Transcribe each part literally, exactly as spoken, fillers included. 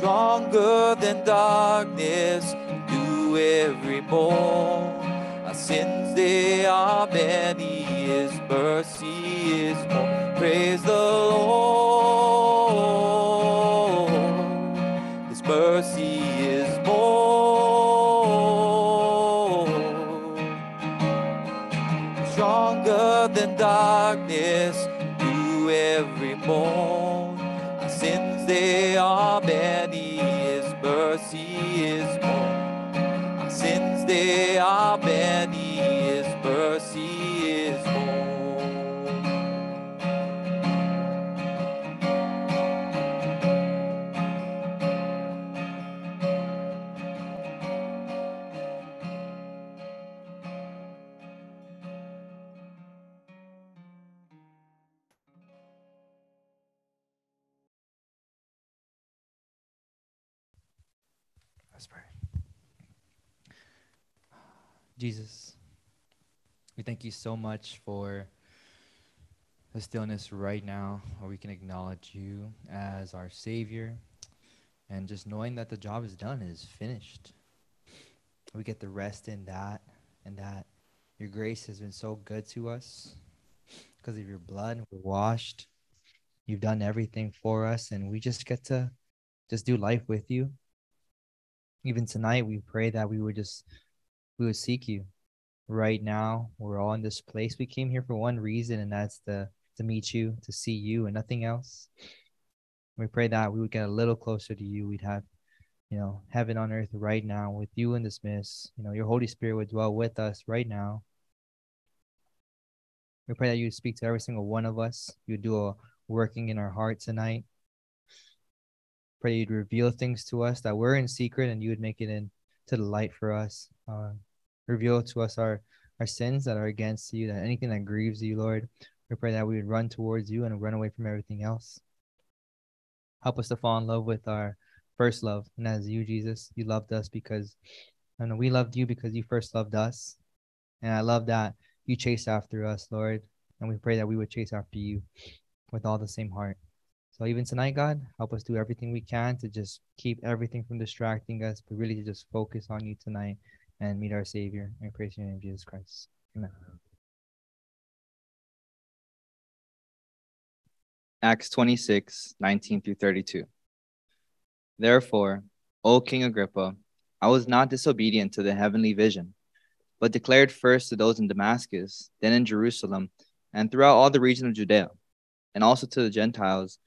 stronger than darkness, new every morn. Our sins, they are many, His mercy is more. Praise the Lord, His mercy is more. Stronger than darkness, new every morn. Our sins, they are many, His mercy is more. Since they are many, His mercy is more. Let's pray. Jesus, we thank you so much for the stillness right now where we can acknowledge you as our Savior and just knowing that the job is done, it is finished. We get the rest in that and that your grace has been so good to us because of your blood. We're washed. You've done everything for us, and we just get to just do life with you. Even tonight, we pray that we would just... we would seek you. Right now, we're all in this place. We came here for one reason, and that's to, to meet you, to see you, and nothing else. We pray that we would get a little closer to you. We'd have, you know, heaven on earth right now with you in this midst. You know, your Holy Spirit would dwell with us right now. We pray that you would speak to every single one of us. You would do a working in our heart tonight. Pray you'd reveal things to us that were in secret, and you would make it into the light for us. Uh, Reveal to us our, our sins that are against you, that anything that grieves you, Lord. We pray that we would run towards you and run away from everything else. Help us to fall in love with our first love, and that is you, Jesus. You loved us because, and we loved you because you first loved us. And I love that you chased after us, Lord. And we pray that we would chase after you with all the same heart. So even tonight, God, help us do everything we can to just keep everything from distracting us, but really to just focus on you tonight and meet our Savior. I praise your name, Jesus Christ. Amen. Acts twenty-six, nineteen through thirty-two. Therefore, O King Agrippa, I was not disobedient to the heavenly vision, but declared first to those in Damascus, then in Jerusalem, and throughout all the region of Judea, and also to the Gentiles,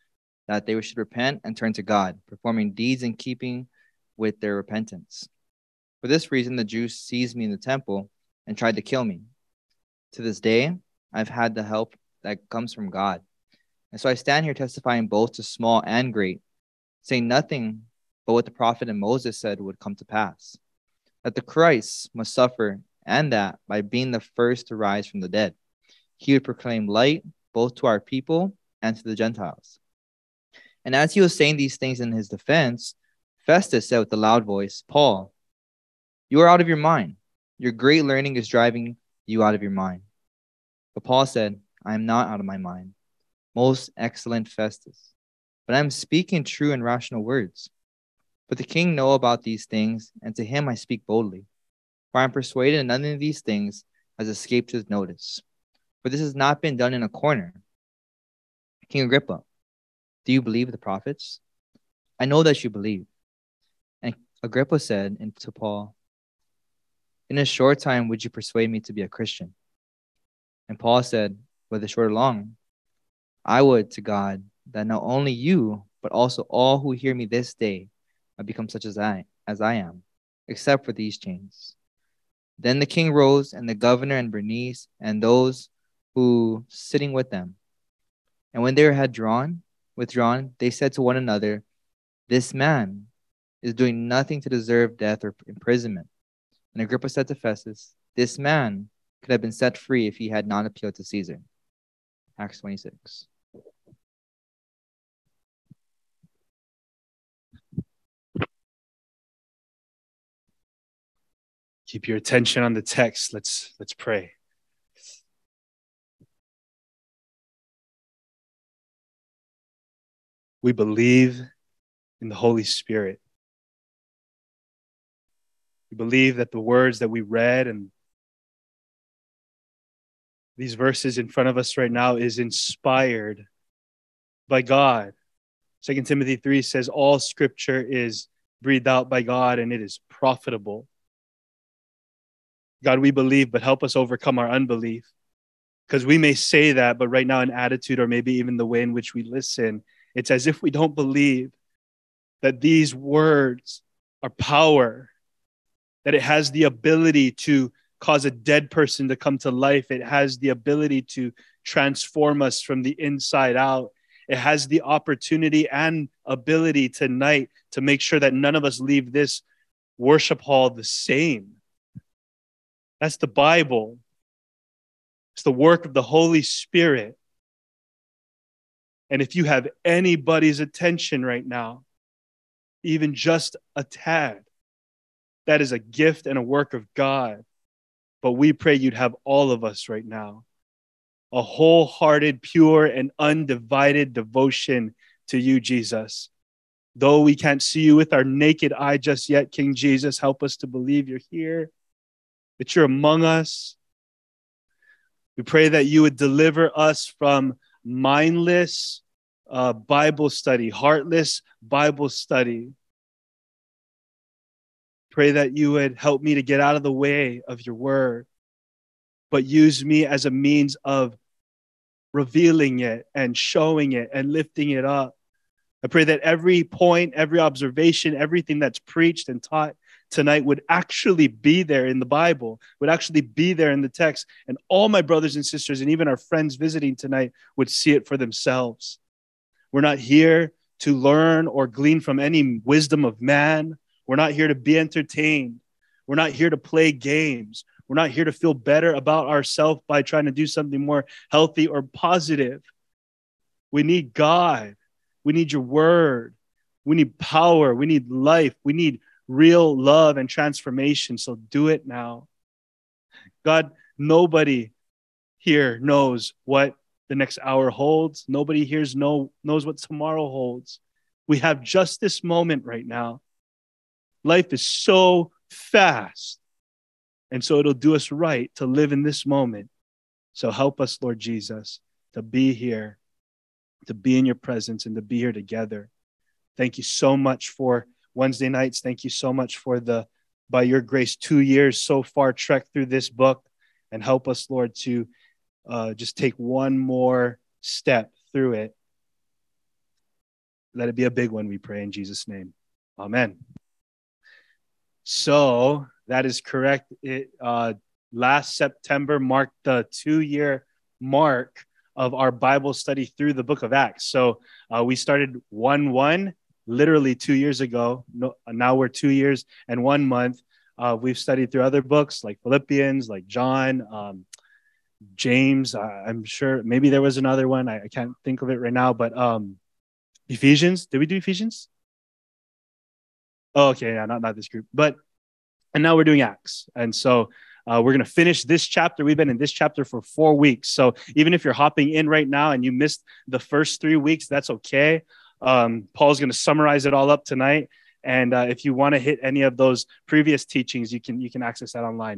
that they should repent and turn to God, performing deeds in keeping with their repentance. For this reason, the Jews seized me in the temple and tried to kill me. To this day, I've had the help that comes from God. And so I stand here testifying both to small and great, saying nothing but what the prophet and Moses said would come to pass, that the Christ must suffer, and that by being the first to rise from the dead, he would proclaim light both to our people and to the Gentiles. And as he was saying these things in his defense, Festus said with a loud voice, Paul, you are out of your mind. Your great learning is driving you out of your mind. But Paul said, I am not out of my mind, most excellent Festus, but I am speaking true and rational words. But the king know about these things, and to him I speak boldly. For I am persuaded that none of these things has escaped his notice. For this has not been done in a corner. King Agrippa, do you believe the prophets? I know that you believe. And Agrippa said to Paul, in a short time, would you persuade me to be a Christian? And Paul said, whether short or long, I would to God that not only you, but also all who hear me this day have become such as I, as I am, except for these chains. Then the king rose, and the governor and Bernice, and those who sitting with them. And when they had drawn, withdrawn, they said to one another, this man is doing nothing to deserve death or imprisonment. And Agrippa said to Festus, this man could have been set free if he had not appealed to Caesar. Acts twenty-six. Keep your attention on the text. Let's, let's pray. We believe in the Holy Spirit. We believe that the words that we read and these verses in front of us right now is inspired by God. Second Timothy three says all scripture is breathed out by God and it is profitable. God, we believe, but help us overcome our unbelief. Because we may say that, but right now an attitude or maybe even the way in which we listen, it's as if we don't believe that these words are power, that it has the ability to cause a dead person to come to life. It has the ability to transform us from the inside out. It has the opportunity and ability tonight to make sure that none of us leave this worship hall the same. That's the Bible. It's the work of the Holy Spirit. And if you have anybody's attention right now, even just a tad, that is a gift and a work of God. But we pray you'd have all of us right now, a wholehearted, pure, and undivided devotion to you, Jesus. Though we can't see you with our naked eye just yet, King Jesus, help us to believe you're here, that you're among us. We pray that you would deliver us from mindless uh, Bible study, heartless Bible study. Pray that you would help me to get out of the way of your word, but use me as a means of revealing it and showing it and lifting it up. I pray that every point, every observation, everything that's preached and taught tonight would actually be there in the Bible, would actually be there in the text. And all my brothers and sisters and even our friends visiting tonight would see it for themselves. We're not here to learn or glean from any wisdom of man. We're not here to be entertained. We're not here to play games. We're not here to feel better about ourselves by trying to do something more healthy or positive. We need God. We need your word. We need power. We need life. We need real love and transformation. So do it now. God, nobody here knows what the next hour holds. Nobody here know, knows what tomorrow holds. We have just this moment right now. Life is so fast. And so it'll do us right to live in this moment. So help us, Lord Jesus, to be here, to be in your presence, and to be here together. Thank you so much for Wednesday nights. Thank you so much for the, by your grace, two years so far trek through this book, and help us, Lord, to uh, just take one more step through it. Let it be a big one, we pray in Jesus' name. Amen. So that is correct. It, uh, last September marked the two-year mark of our Bible study through the book of Acts. So uh, we started one one. Literally two years ago, no, now we're two years and one month. Uh, we've studied through other books like Philippians, like John, um, James. I, I'm sure maybe there was another one. I, I can't think of it right now, but um, Ephesians. Did we do Ephesians? Oh, okay, yeah, not, not this group. But and now we're doing Acts. And so uh, we're going to finish this chapter. We've been in this chapter for four weeks. So even if you're hopping in right now and you missed the first three weeks, that's okay. Um, Paul's going to summarize it all up tonight. And uh, if you want to hit any of those previous teachings, you can you can access that online.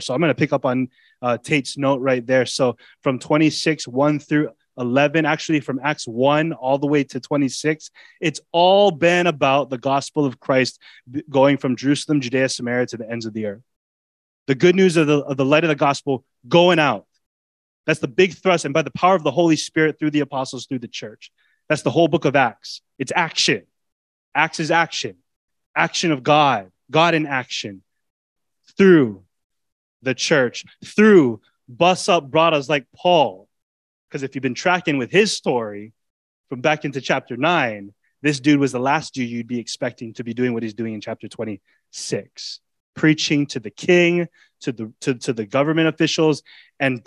So I'm going to pick up on uh, Tate's note right there. So from twenty-six, one through eleven, actually from Acts one all the way to twenty-six, it's all been about the gospel of Christ going from Jerusalem, Judea, Samaria to the ends of the earth. The good news of the, of the light of the gospel going out. That's the big thrust. And by the power of the Holy Spirit through the apostles, through the church. That's the whole book of Acts. It's action. Acts is action. Action of God. God in action. Through the church. Through bus up brothers like Paul. Because if you've been tracking with his story from back into chapter nine, this dude was the last dude you'd be expecting to be doing what he's doing in chapter twenty-six. Preaching to the king, to the, to, to the government officials, and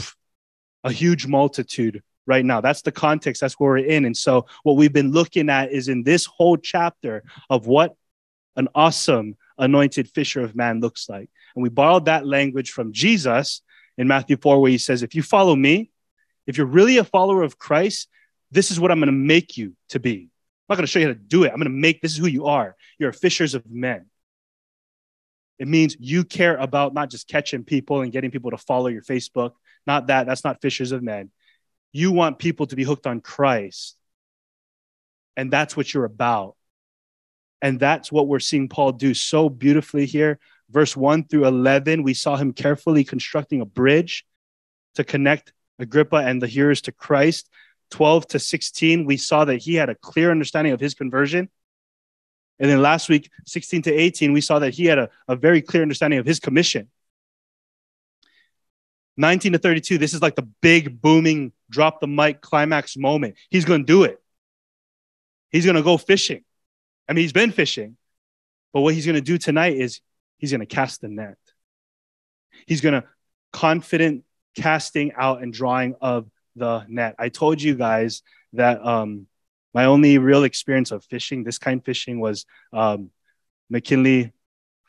a huge multitude right now. That's the context. That's where we're in. And so what we've been looking at is in this whole chapter of what an awesome anointed fisher of man looks like. And we borrowed that language from Jesus in Matthew four, where he says, if you follow me, if you're really a follower of Christ, this is what I'm going to make you to be. I'm not going to show you how to do it. I'm going to make this is who you are. You're fishers of men. It means you care about not just catching people and getting people to follow your Facebook. Not that. That's not fishers of men. You want people to be hooked on Christ. And that's what you're about. And that's what we're seeing Paul do so beautifully here. Verse one through eleven, we saw him carefully constructing a bridge to connect Agrippa and the hearers to Christ. twelve to sixteen, we saw that he had a clear understanding of his conversion. And then last week, sixteen to eighteen, we saw that he had a, a very clear understanding of his commission. nineteen to thirty-two, this is like the big, booming, drop the mic climax moment. He's going to do it. He's going to go fishing. I mean, he's been fishing. But what he's going to do tonight is he's going to cast the net. He's going to confident casting out and drawing of the net. I told you guys that um, my only real experience of fishing, this kind of fishing, was um, McKinley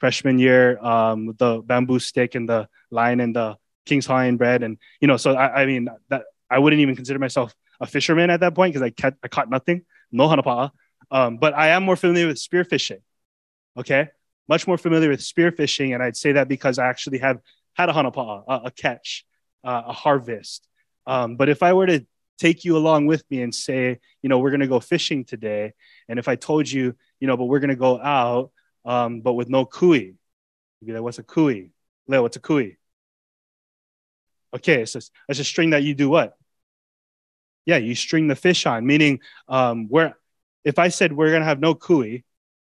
freshman year um, with the bamboo stick and the line and the King's Hawaiian bread. And, you know, so I, I mean, that I wouldn't even consider myself a fisherman at that point because I, ca- I caught nothing. No hanapa'a. Um, but I am more familiar with spearfishing. Okay. Much more familiar with spearfishing. And I'd say that because I actually have had a hanapa'a, a, a catch, uh, a harvest. Um, but if I were to take you along with me and say, you know, we're going to go fishing today. And if I told you, you know, but we're going to go out, um, but with no kui, you'd be like, what's a kui? Leo, what's a kui? Okay. So it's a string that you do what? Yeah. You string the fish on, meaning um, we're, if I said we're going to have no kui,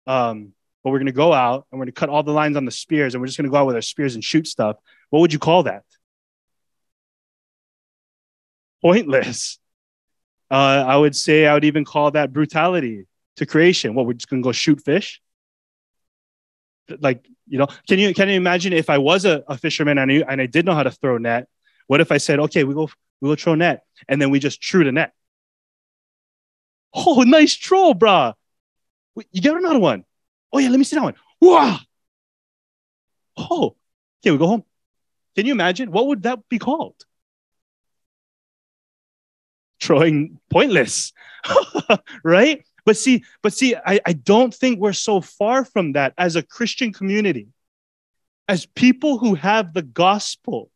um, but we're going to go out and we're going to cut all the lines on the spears and we're just going to go out with our spears and shoot stuff, what would you call that? Pointless. Uh, I would say I would even call that brutality to creation. What, we're just going to go shoot fish? Like, you know, can you can you imagine if I was a, a fisherman and I, knew, and I did know how to throw net? What if I said, okay, we go we go throw net and then we just threw the net? Oh, nice troll, brah. You get another one. Oh, yeah, let me see that one. Wow. Oh, okay, we go home. Can you imagine? What would that be called? Throwing pointless, right? But see, but see, I, I don't think we're so far from that as a Christian community, as people who have the gospel,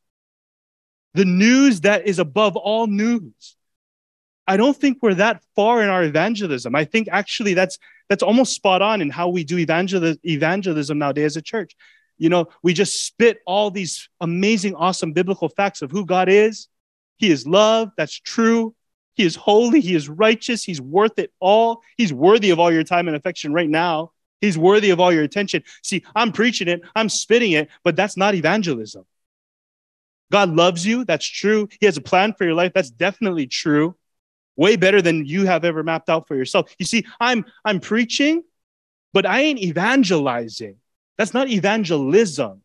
the news that is above all news. I don't think we're that far in our evangelism. I think actually that's that's almost spot on in how we do evangel- evangelism nowadays as a church. You know, we just spit all these amazing, awesome biblical facts of who God is. He is love. That's true. He is holy. He is righteous. He's worth it all. He's worthy of all your time and affection right now. He's worthy of all your attention. See, I'm preaching it. I'm spitting it, but that's not evangelism. God loves you. That's true. He has a plan for your life. That's definitely true. Way better than you have ever mapped out for yourself. You see, I'm I'm preaching, but I ain't evangelizing. That's not evangelism.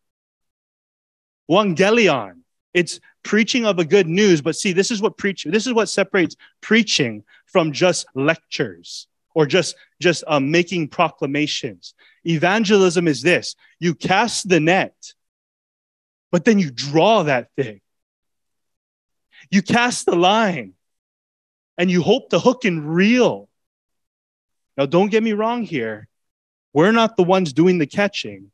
Evangelion. It's preaching of a good news. But see, this is what preach. This is what separates preaching from just lectures or just just um, making proclamations. Evangelism is this: you cast the net, but then you draw that thing. You cast the line. And you hope the hook and reel. Now, don't get me wrong here. We're not the ones doing the catching.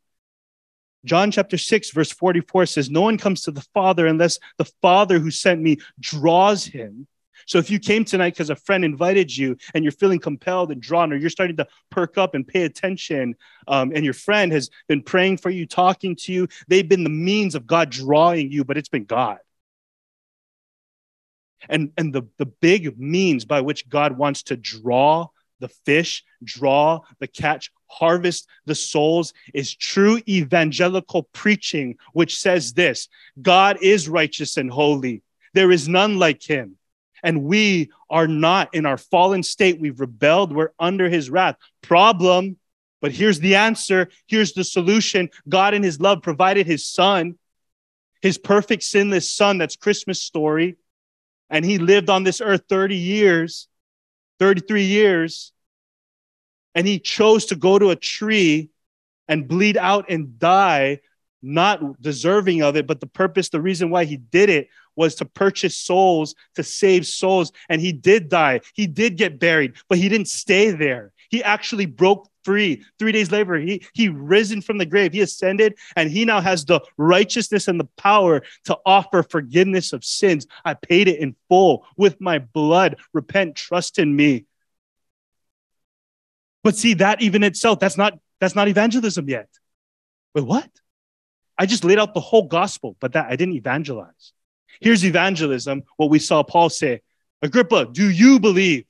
John chapter six, verse forty-four says, no one comes to the Father unless the Father who sent me draws him. So if you came tonight because a friend invited you and you're feeling compelled and drawn, or you're starting to perk up and pay attention, um, and your friend has been praying for you, talking to you, they've been the means of God drawing you, but it's been God. And and the, the big means by which God wants to draw the fish, draw the catch, harvest the souls is true evangelical preaching, which says this: God is righteous and holy. There is none like him. And we are not in our fallen state. We've rebelled. We're under his wrath. Problem. But here's the answer. Here's the solution. God in his love provided his son, his perfect sinless son. That's Christmas story. And he lived on this earth thirty years, thirty-three years. And he chose to go to a tree and bleed out and die, not deserving of it. But the purpose, the reason why he did it was to purchase souls, to save souls. And he did die. He did get buried, but he didn't stay there. He actually broke free. Three days later, he, he risen from the grave. He ascended, and he now has the righteousness and the power to offer forgiveness of sins. I paid it in full with my blood. Repent, trust in me. But see, that even itself, that's not, that's not evangelism yet. Wait, what? I just laid out the whole gospel, but that I didn't evangelize. Here's evangelism, what we saw Paul say. Agrippa, do you believe?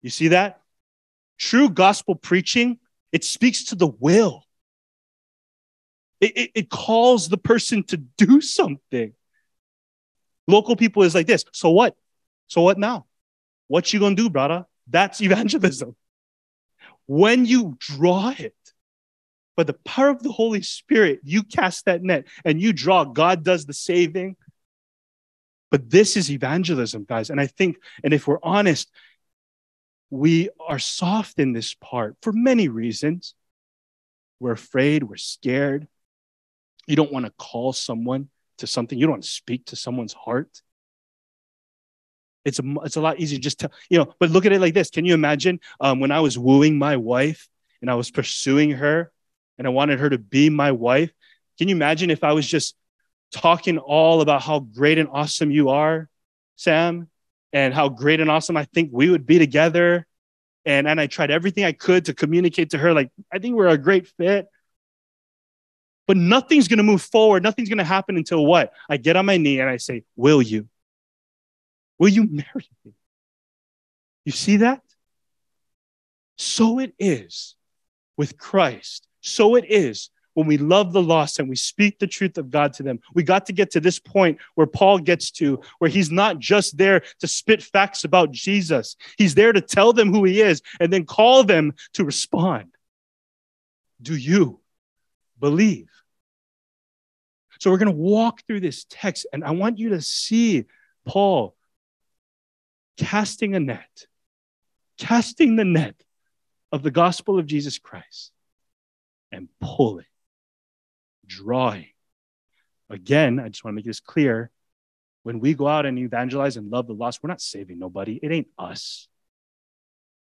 You see that? True gospel preaching, it speaks to the will. It, it, it calls the person to do something. Local people is like this. So what? So what now? What you gonna do, brother? That's evangelism. When you draw it, by the power of the Holy Spirit, you cast that net and you draw. God does the saving. But this is evangelism, guys. And I think, and if we're honest, we are soft in this part for many reasons. We're afraid. We're scared. You don't want to call someone to something. You don't want to speak to someone's heart. It's a, it's a lot easier just to, you know, but look at it like this. Can you imagine um, when I was wooing my wife and I was pursuing her? And I wanted her to be my wife. Can you imagine if I was just talking all about how great and awesome you are, Sam, and how great and awesome I think we would be together? And, and I tried everything I could to communicate to her, like, I think we're a great fit. But nothing's going to move forward. Nothing's going to happen until what? I get on my knee and I say, will you? Will you marry me? You see that? So it is with Christ. So it is when we love the lost and we speak the truth of God to them. We got to get to this point where Paul gets to, where he's not just there to spit facts about Jesus. He's there to tell them who he is and then call them to respond. Do you believe? So we're going to walk through this text, and I want you to see Paul casting a net, casting the net of the gospel of Jesus Christ. And pulling, drawing. Again, I just want to make this clear. When we go out and evangelize and love the lost, we're not saving nobody. It ain't us.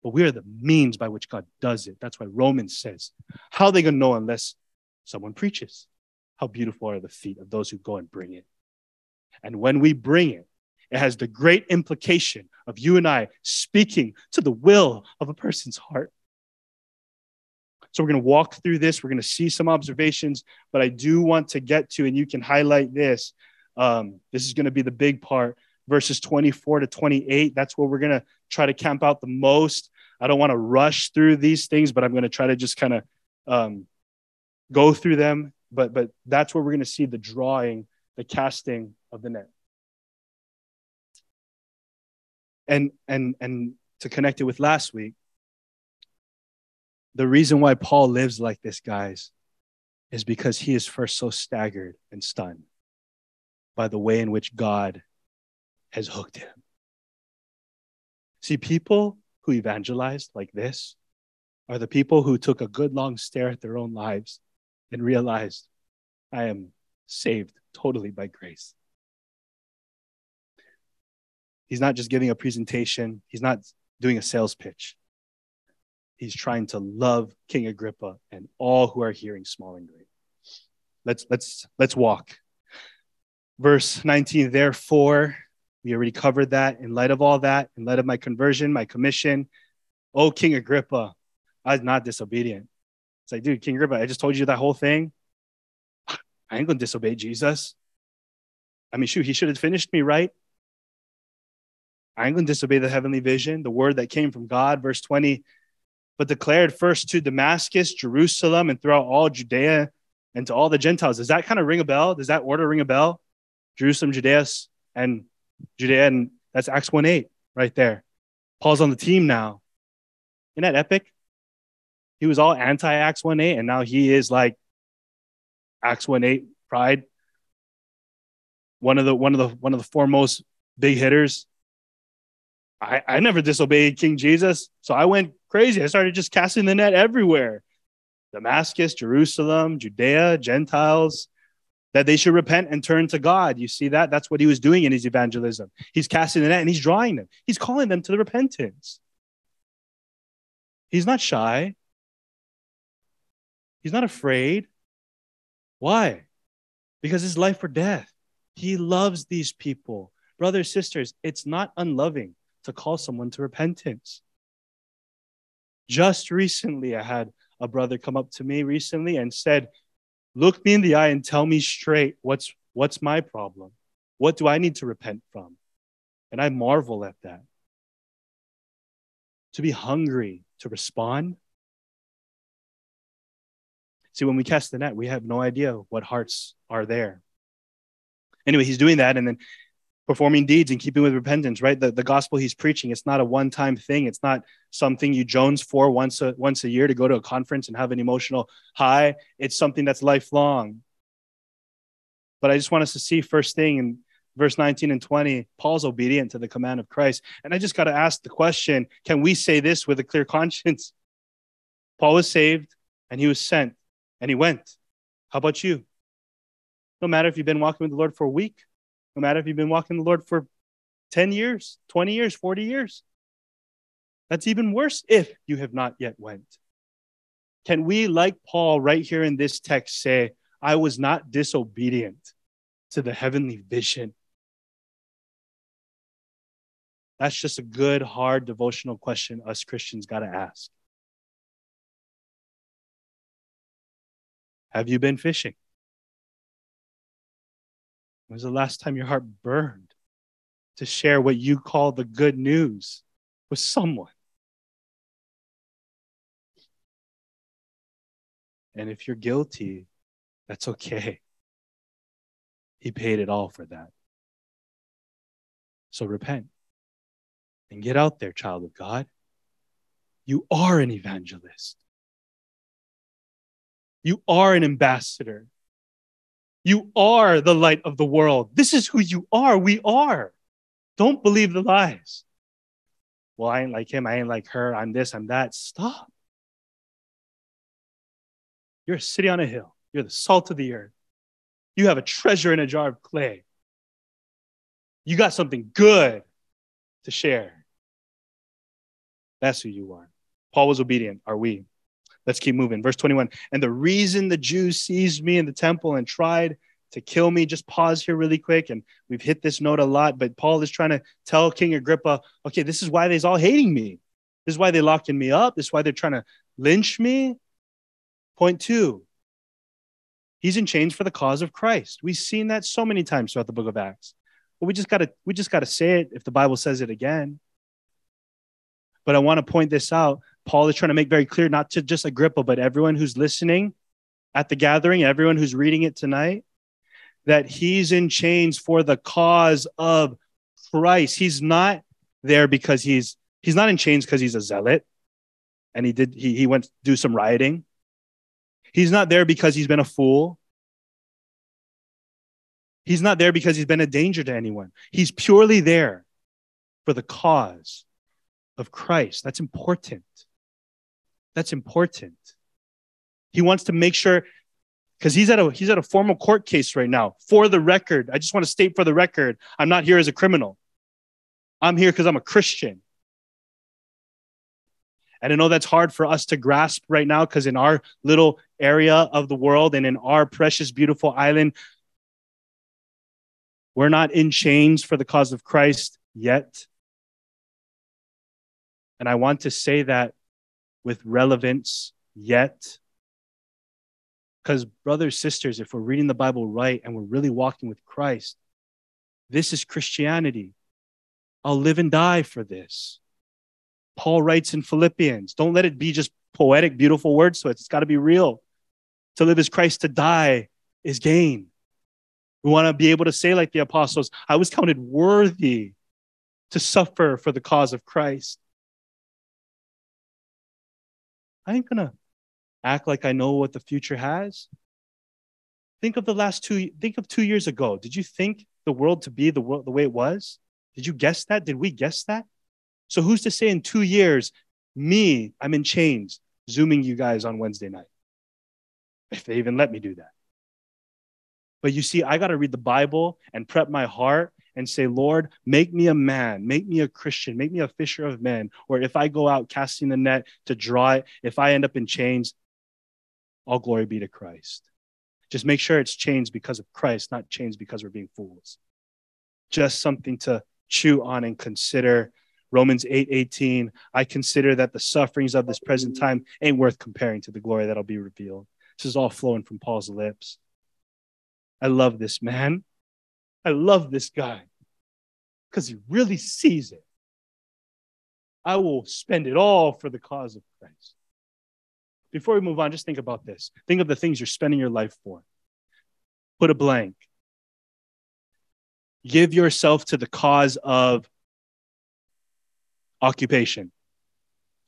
But we are the means by which God does it. That's why Romans says, how are they going to know unless someone preaches? How beautiful are the feet of those who go and bring it. And when we bring it, it has the great implication of you and I speaking to the will of a person's heart. So we're going to walk through this. We're going to see some observations, but I do want to get to, and you can highlight this. Um, this is going to be the big part, verses twenty-four to twenty-eight. That's where we're going to try to camp out the most. I don't want to rush through these things, but I'm going to try to just kind of um, go through them. But, but that's where we're going to see the drawing, the casting of the net. And, and, and to connect it with last week, the reason why Paul lives like this, guys, is because he is first so staggered and stunned by the way in which God has hooked him. See, people who evangelized like this are the people who took a good long stare at their own lives and realized, I am saved totally by grace. He's not just giving a presentation. He's not doing a sales pitch. He's trying to love King Agrippa and all who are hearing, small and great. Let's, let's, let's walk. Verse nineteen, therefore, we already covered that. In light of all that, in light of my conversion, my commission, oh, King Agrippa, I was not disobedient. It's like, dude, King Agrippa, I just told you that whole thing. I ain't going to disobey Jesus. I mean, shoot, he should have finished me, right? I ain't going to disobey the heavenly vision, the word that came from God. Verse twenty, but declared first to Damascus, Jerusalem, and throughout all Judea and to all the Gentiles. Does that kind of ring a bell? Does that order ring a bell? Jerusalem, Judea, and Judea, and that's Acts one eight right there. Paul's on the team now. Isn't that epic? He was all anti-Acts one eight, and now he is like Acts one eight pride. One of the one of the one of the foremost big hitters. I, I never disobeyed King Jesus, so I went crazy. I started just casting the net everywhere. Damascus, Jerusalem, Judea, Gentiles. that they should repent and turn to God. You see that? That's what he was doing in his evangelism. He's casting the net and he's drawing them. He's calling them to the repentance. He's not shy. He's not afraid. Why? Because it's life or death. He loves these people. Brothers, sisters, it's not unloving to call someone to repentance. Just recently, I had a brother come up to me recently and said, look me in the eye and tell me straight, what's, what's my problem? What do I need to repent from? And I marvel at that. To be hungry, to respond. See, when we cast the net, we have no idea what hearts are there. Anyway, he's doing that and then performing deeds in keeping with repentance, right? The, the gospel he's preaching, it's not a one-time thing. It's not something you jones for once a, once a year to go to a conference and have an emotional high. It's something that's lifelong. But I just want us to see first thing in verse nineteen and twenty, Paul's obedient to the command of Christ. And I just got to ask the question, can we say this with a clear conscience? Paul was saved and he was sent and he went. How about you? No matter if you've been walking with the Lord for a week, no matter if you've been walking the Lord for ten years, twenty years, forty years. That's even worse if you have not yet went. Can we, like Paul right here in this text, say, I was not disobedient to the heavenly vision? That's just a good, hard, devotional question us Christians got to ask. Have you been fishing? When was the last time your heart burned to share what you call the good news with someone? And if you're guilty, that's okay. He paid it all for that. So repent and get out there, child of God. You are an evangelist. You are an ambassador. You are the light of the world. This is who you are. We are. Don't believe the lies. Well, I ain't like him. I ain't like her. I'm this, I'm that. Stop. You're a city on a hill. You're the salt of the earth. You have a treasure in a jar of clay. You got something good to share. That's who you are. Paul was obedient. Are we? Let's keep moving. Verse twenty-one. And the reason the Jews seized me in the temple and tried to kill me, just pause here really quick. And we've hit this note a lot, but Paul is trying to tell King Agrippa, okay, this is why they're all hating me. This is why they're locking me up. This is why they're trying to lynch me. Point two, he's in chains for the cause of Christ. We've seen that so many times throughout the book of Acts. But we just got to, we just got to say it if the Bible says it again. But I want to point this out. Paul is trying to make very clear, not to just Agrippa, but everyone who's listening at the gathering, everyone who's reading it tonight, that he's in chains for the cause of Christ. He's not there because he's, he's not in chains because he's a zealot and he did, he, he went to do some rioting. He's not there because he's been a fool. He's not there because he's been a danger to anyone. He's purely there for the cause of Christ. That's important. That's important. He wants to make sure, because he's at a he's at a formal court case right now. For the record, I just want to state for the record, I'm not here as a criminal. I'm here because I'm a Christian. And I know that's hard for us to grasp right now, because in our little area of the world and in our precious, beautiful island, we're not in chains for the cause of Christ yet. And I want to say that with relevance yet. Because brothers, sisters, if we're reading the Bible right and we're really walking with Christ, this is Christianity. I'll live and die for this. Paul writes in Philippians, don't let it be just poetic, beautiful words to it. It's got to be real. To live is Christ, to die is gain. We want to be able to say like the apostles, I was counted worthy to suffer for the cause of Christ. I ain't gonna act like I know what the future has. Think of the last two, think of two years ago. Did you think the world to be the world, the way it was? Did you guess that? Did we guess that? So who's to say in two years, me, I'm in chains, Zooming you guys on Wednesday night? If they even let me do that. But you see, I got to read the Bible and prep my heart and say, Lord, make me a man, make me a Christian, make me a fisher of men. Or if I go out casting the net to draw it, if I end up in chains, all glory be to Christ. Just make sure it's chains because of Christ, not chains because we're being fools. Just something to chew on and consider. Romans eight eighteen, I consider that the sufferings of this present time ain't worth comparing to the glory that'll be revealed. This is all flowing from Paul's lips. I love this man. I love this guy because he really sees it. I will spend it all for the cause of Christ. Before we move on, just think about this. Think of the things you're spending your life for. Put a blank. Give yourself to the cause of occupation.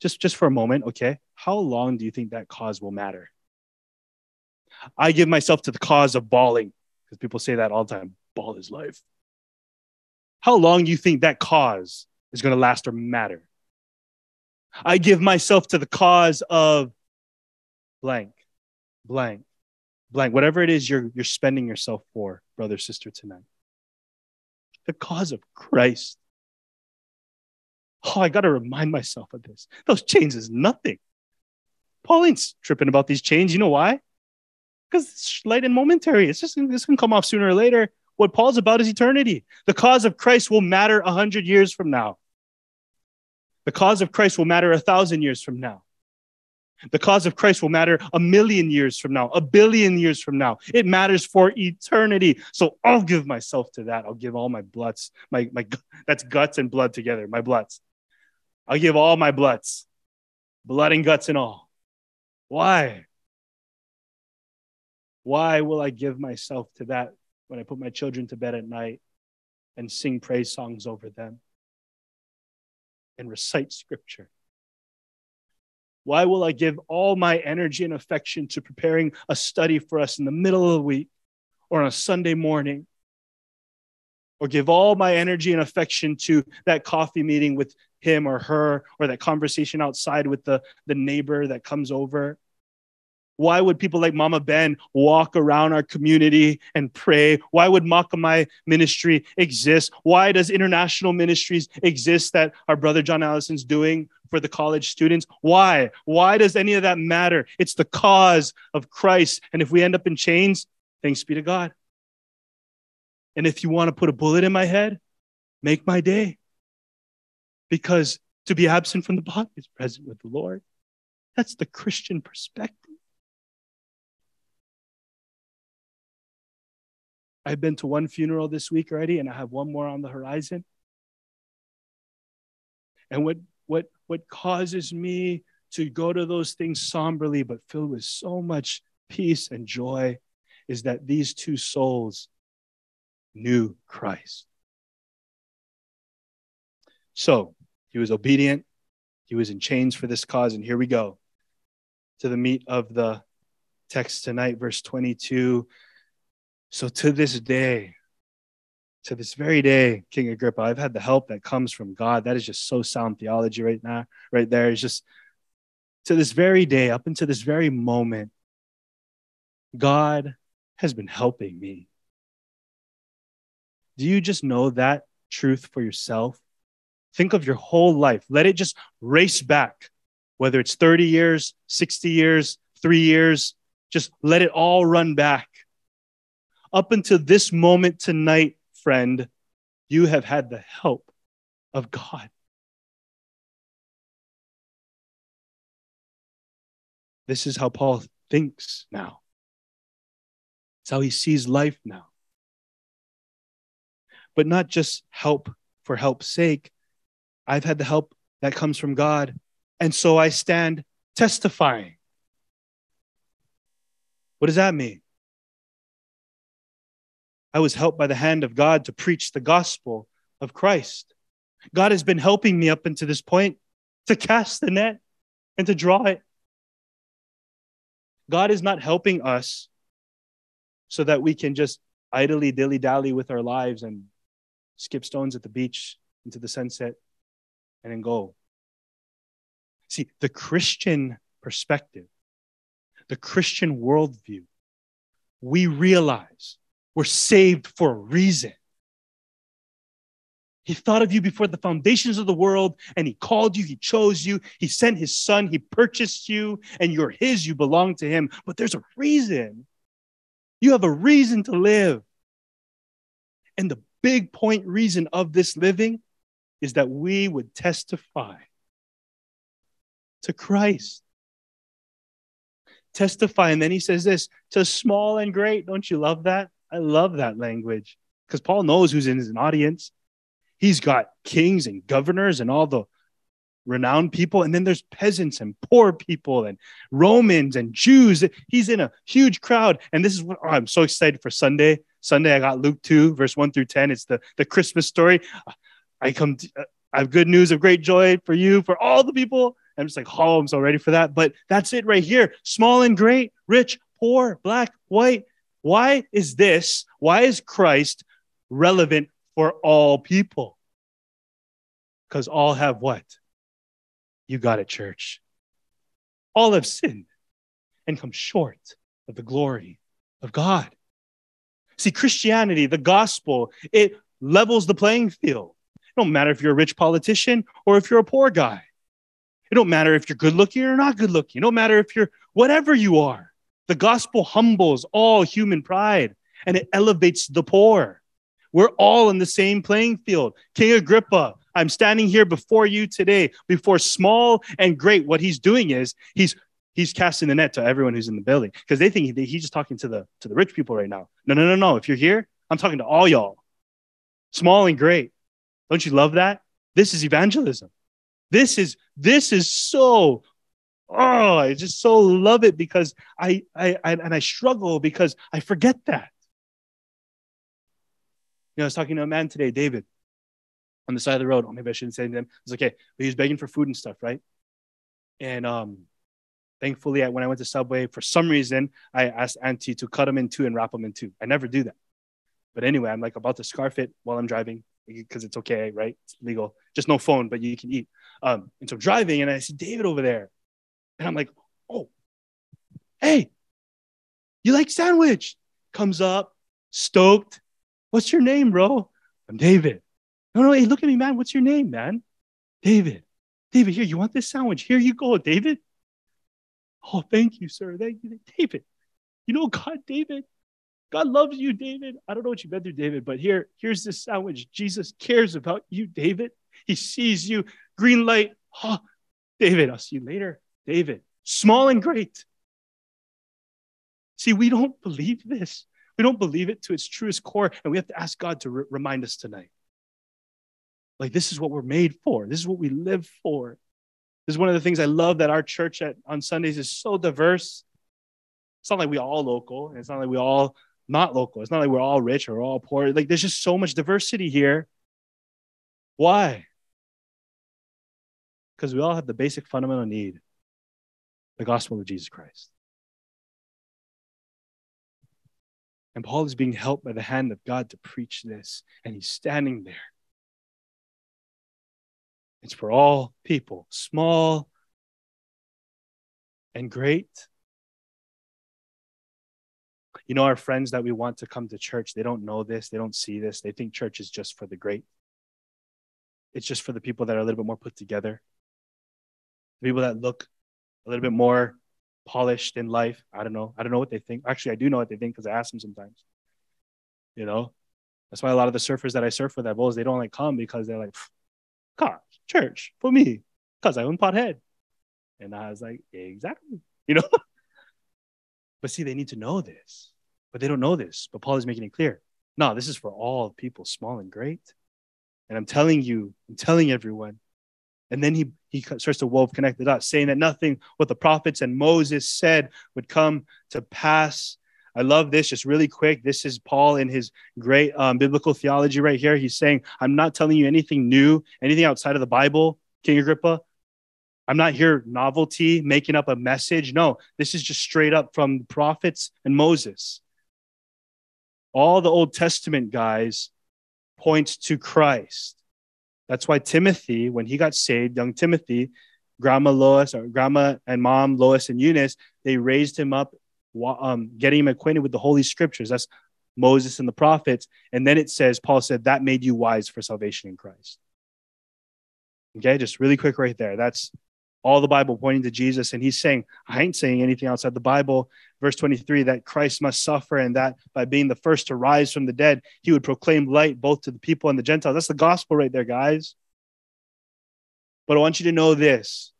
Just, just for a moment, okay? How long do you think that cause will matter? I give myself to the cause of balling, because people say that all the time. Ball is life. How long do you think that cause is going to last or matter? I give myself to the cause of blank, blank, blank, whatever it is you're, you're spending yourself for, brother, sister, tonight. The cause of Christ. Oh, I got to remind myself of this. Those chains is nothing. Paul ain't tripping about these chains. You know why? Because it's light and momentary. It's just, this can come off sooner or later. What Paul's about is eternity. The cause of Christ will matter a hundred years from now. The cause of Christ will matter a thousand years from now. The cause of Christ will matter a million years from now, a billion years from now. It matters for eternity. So I'll give myself to that. I'll give all my bloods, my, my, that's guts and blood together, my bloods. I'll give all my bloods, blood and guts and all. Why? Why will I give myself to that when I put my children to bed at night and sing praise songs over them and recite scripture? Why will I give all my energy and affection to preparing a study for us in the middle of the week or on a Sunday morning? Or give all my energy and affection to that coffee meeting with him or her, or that conversation outside with the, the neighbor that comes over? Why would people like Mama Ben walk around our community and pray? Why would Makamai ministry exist? Why does international ministries exist that our brother John Allison's doing for the college students? Why? Why does any of that matter? It's the cause of Christ. And if we end up in chains, thanks be to God. And if you want to put a bullet in my head, make my day. Because to be absent from the body is present with the Lord. That's the Christian perspective. I've been to one funeral this week already, and I have one more on the horizon. And what what what causes me to go to those things somberly, but filled with so much peace and joy, is that these two souls knew Christ. So he was obedient. He was in chains for this cause. And here we go to the meat of the text tonight, verse twenty-two. So to this day, to this very day, King Agrippa, I've had the help that comes from God. That is just so sound theology right now, right there. It's just to this very day, up until this very moment, God has been helping me. Do you just know that truth for yourself? Think of your whole life. Let it just race back, whether it's thirty years, sixty years, three years, just let it all run back. Up until this moment tonight, friend, you have had the help of God. This is how Paul thinks now. It's how he sees life now. But not just help for help's sake. I've had the help that comes from God, and so I stand testifying. What does that mean? I was helped by the hand of God to preach the gospel of Christ. God has been helping me up until this point to cast the net and to draw it. God is not helping us so that we can just idly dilly-dally with our lives and skip stones at the beach into the sunset and then go. See, the Christian perspective, the Christian worldview, we realize We're saved for a reason. He thought of you before the foundations of the world, and he called you, he chose you, he sent his son, he purchased you, and you're his, you belong to him. But there's a reason. You have a reason to live. And the big point reason of this living is that we would testify to Christ. Testify, and then he says this, to small and great. Don't you love that? I love that language, because Paul knows who's in his audience. He's got kings and governors and all the renowned people. And then there's peasants and poor people and Romans and Jews. He's in a huge crowd. And this is what oh, I'm so excited for Sunday. Sunday, I got Luke two, verse one through ten. It's the, the Christmas story. I come, to, I have good news of great joy for you, for all the people. I'm just like, oh, I'm so ready for that. But that's it right here. Small and great, rich, poor, black, white. Why is this? Why is Christ relevant for all people? Because all have what? You got it, church. All have sinned and come short of the glory of God. See, Christianity, the gospel, it levels the playing field. It don't matter if you're a rich politician or if you're a poor guy. It don't matter if you're good looking or not good looking. It don't matter if you're whatever you are. The gospel humbles all human pride and it elevates the poor. We're all in the same playing field. King Agrippa, I'm standing here before you today, before small and great. What he's doing is he's he's casting the net to everyone who's in the building, because they think he's just talking to the, to the rich people right now. No, no, no, no. If you're here, I'm talking to all y'all. Small and great. Don't you love that? This is evangelism. This is this is so, oh, I just so love it, because I, I, I and I struggle because I forget that. You know, I was talking to a man today, David, on the side of the road. Oh, maybe I shouldn't say to him. It's okay. But he was begging for food and stuff, right? And um, thankfully, I, when I went to Subway, for some reason, I asked Auntie to cut him in two and wrap him in two. I never do that. But anyway, I'm like about to scarf it while I'm driving, because it's okay, right? It's legal. Just no phone, but you can eat. Um, and so I'm driving, and I see David over there. And I'm like, oh, hey, you like sandwich? Comes up, stoked. What's your name, bro? I'm David. No, no, hey, look at me, man. What's your name, man? David. David, here, you want this sandwich? Here you go, David. Oh, thank you, sir. Thank you, David. You know, God, David, God loves you, David. I don't know what you've been through, David, but here, here's this sandwich. Jesus cares about you, David. He sees you. Green light. Oh, David, I'll see you later. David, small and great. See, we don't believe this. We don't believe it to its truest core, and we have to ask God to re- remind us tonight. Like, this is what we're made for. This is what we live for. This is one of the things I love that our church at, on Sundays is so diverse. It's not like we all local, and it's not like we all not local. It's not like we're all rich or all poor. Like, there's just so much diversity here. Why? Because we all have the basic fundamental need, the gospel of Jesus Christ. And Paul is being helped by the hand of God to preach this. And he's standing there. It's for all people, small and great. You know, our friends that we want to come to church, they don't know this. They don't see this. They think church is just for the great. It's just for the people that are a little bit more put together. The people that look a little bit more polished in life. I don't know. I don't know what they think. Actually, I do know what they think because I ask them sometimes. You know, that's why a lot of the surfers that I surf with at bowls, they don't like come because they're like, God, church for me because I own pothead. And I was like, exactly, you know. But see, they need to know this, but they don't know this. But Paul is making it clear. No, this is for all people, small and great. And I'm telling you, I'm telling everyone. And then he, he starts to wove connect the dots, saying that nothing what the prophets and Moses said would come to pass. I love this, just really quick. This is Paul in his great um, biblical theology right here. He's saying, I'm not telling you anything new, anything outside of the Bible, King Agrippa. I'm not here novelty, making up a message. No, this is just straight up from the prophets and Moses. All the Old Testament guys points to Christ. That's why Timothy, when he got saved, young Timothy, grandma Lois, or grandma and mom Lois and Eunice, they raised him up, um, getting him acquainted with the Holy Scriptures. That's Moses and the prophets. And then it says, Paul said, that made you wise for salvation in Christ. Okay, just really quick right there. That's all the Bible pointing to Jesus. And he's saying, I ain't saying anything outside the Bible. Verse twenty-three, that Christ must suffer, and that by being the first to rise from the dead, he would proclaim light both to the people and the Gentiles. That's the gospel right there, guys. But I want you to know this,